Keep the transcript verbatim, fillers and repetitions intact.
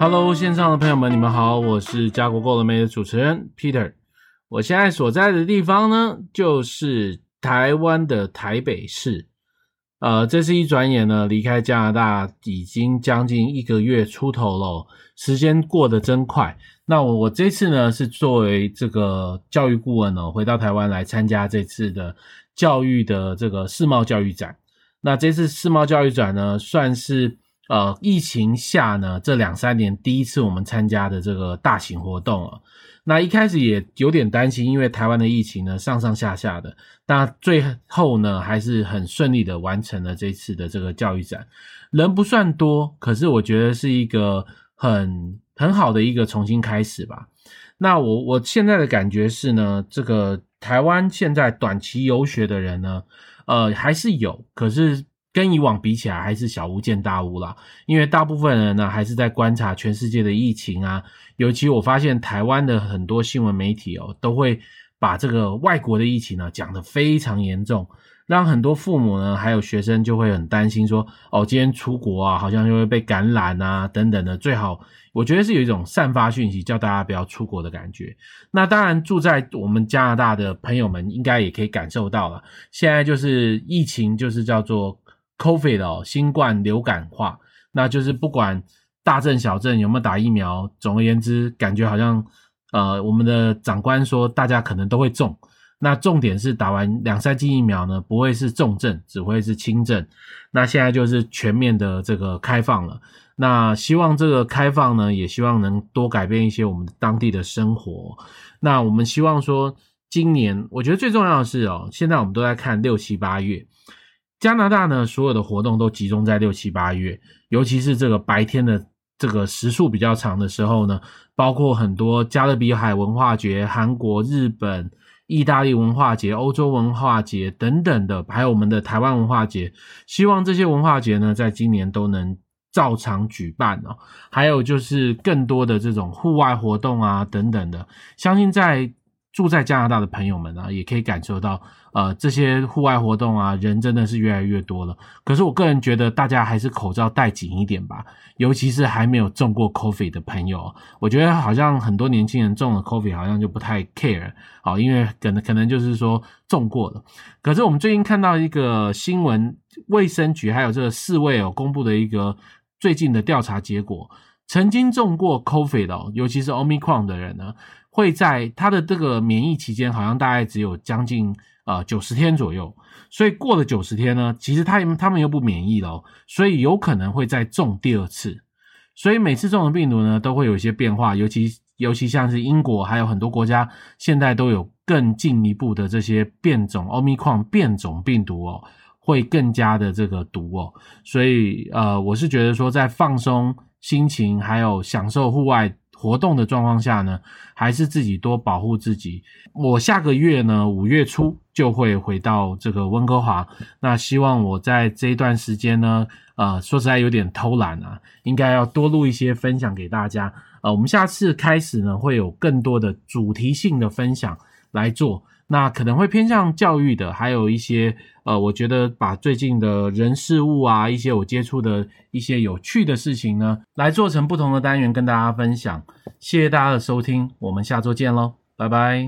Hello， 线上的朋友们，你们好，我是加国购了没的主持人 Peter。我现在所在的地方呢，就是台湾的台北市。呃，这是一转眼呢，离开加拿大已经将近一个月出头了，时间过得真快。那我我这次呢，是作为这个教育顾问呢，回到台湾来参加这次的教育的这个世贸教育展。那这次世贸教育展呢，算是呃，疫情下呢，这两三年第一次我们参加的这个大型活动了。那一开始也有点担心，因为台湾的疫情呢上上下下的，那最后呢还是很顺利的完成了这次的这个教育展。人不算多，可是我觉得是一个很很好的一个重新开始吧。那我我现在的感觉是呢，这个台湾现在短期游学的人呢，呃还是有，可是跟以往比起来还是小巫见大巫啦，因为大部分人呢还是在观察全世界的疫情啊，尤其我发现台湾的很多新闻媒体哦，都会把这个外国的疫情呢讲得非常严重，让很多父母呢还有学生就会很担心说，哦，今天出国啊好像就会被感染啊等等的，最好我觉得是有一种散发讯息叫大家不要出国的感觉。那当然住在我们加拿大的朋友们应该也可以感受到了，现在就是疫情就是叫做COVID 哦，新冠流感化，那就是不管大镇小镇有没有打疫苗，总而言之感觉好像呃，我们的长官说大家可能都会中，那重点是打完两三剂疫苗呢不会是重症，只会是轻症。那现在就是全面的这个开放了，那希望这个开放呢也希望能多改变一些我们当地的生活。那我们希望说今年我觉得最重要的是哦，现在我们都在看六七八月，加拿大呢所有的活动都集中在六七八月，尤其是这个白天的这个时数比较长的时候呢，包括很多加勒比海文化节、韩国、日本、意大利文化节、欧洲文化节等等的，还有我们的台湾文化节，希望这些文化节呢在今年都能照常举办哦。还有就是更多的这种户外活动啊等等的，相信在住在加拿大的朋友们啊也可以感受到呃，这些户外活动啊人真的是越来越多了。可是我个人觉得大家还是口罩戴紧一点吧，尤其是还没有中过 COVID 的朋友，我觉得好像很多年轻人中了 COVID 好像就不太 care 好，因为可能可能就是说中过了。可是我们最近看到一个新闻，卫生局还有这个世卫有公布的一个最近的调查结果，曾经中过 COVID 的、哦、尤其是 Omicron 的人呢，会在他的这个免疫期间好像大概只有将近呃九十天左右，所以过了九十天呢其实他他们又不免疫了、哦、所以有可能会再中第二次。所以每次中的病毒呢都会有一些变化，尤其尤其像是英国还有很多国家现在都有更进一步的这些变种 Omicron 变种病毒哦，会更加的这个毒哦。所以呃我是觉得说在放松心情还有享受户外活动的状况下呢，还是自己多保护自己。我下个月呢五月初就会回到这个温哥华，那希望我在这一段时间呢呃，说实在有点偷懒啊，应该要多录一些分享给大家。呃，我们下次开始呢会有更多的主题性的分享来做，那可能会偏向教育的，还有一些呃，我觉得把最近的人事物啊，一些我接触的一些有趣的事情呢，来做成不同的单元跟大家分享。谢谢大家的收听，我们下周见咯，拜拜。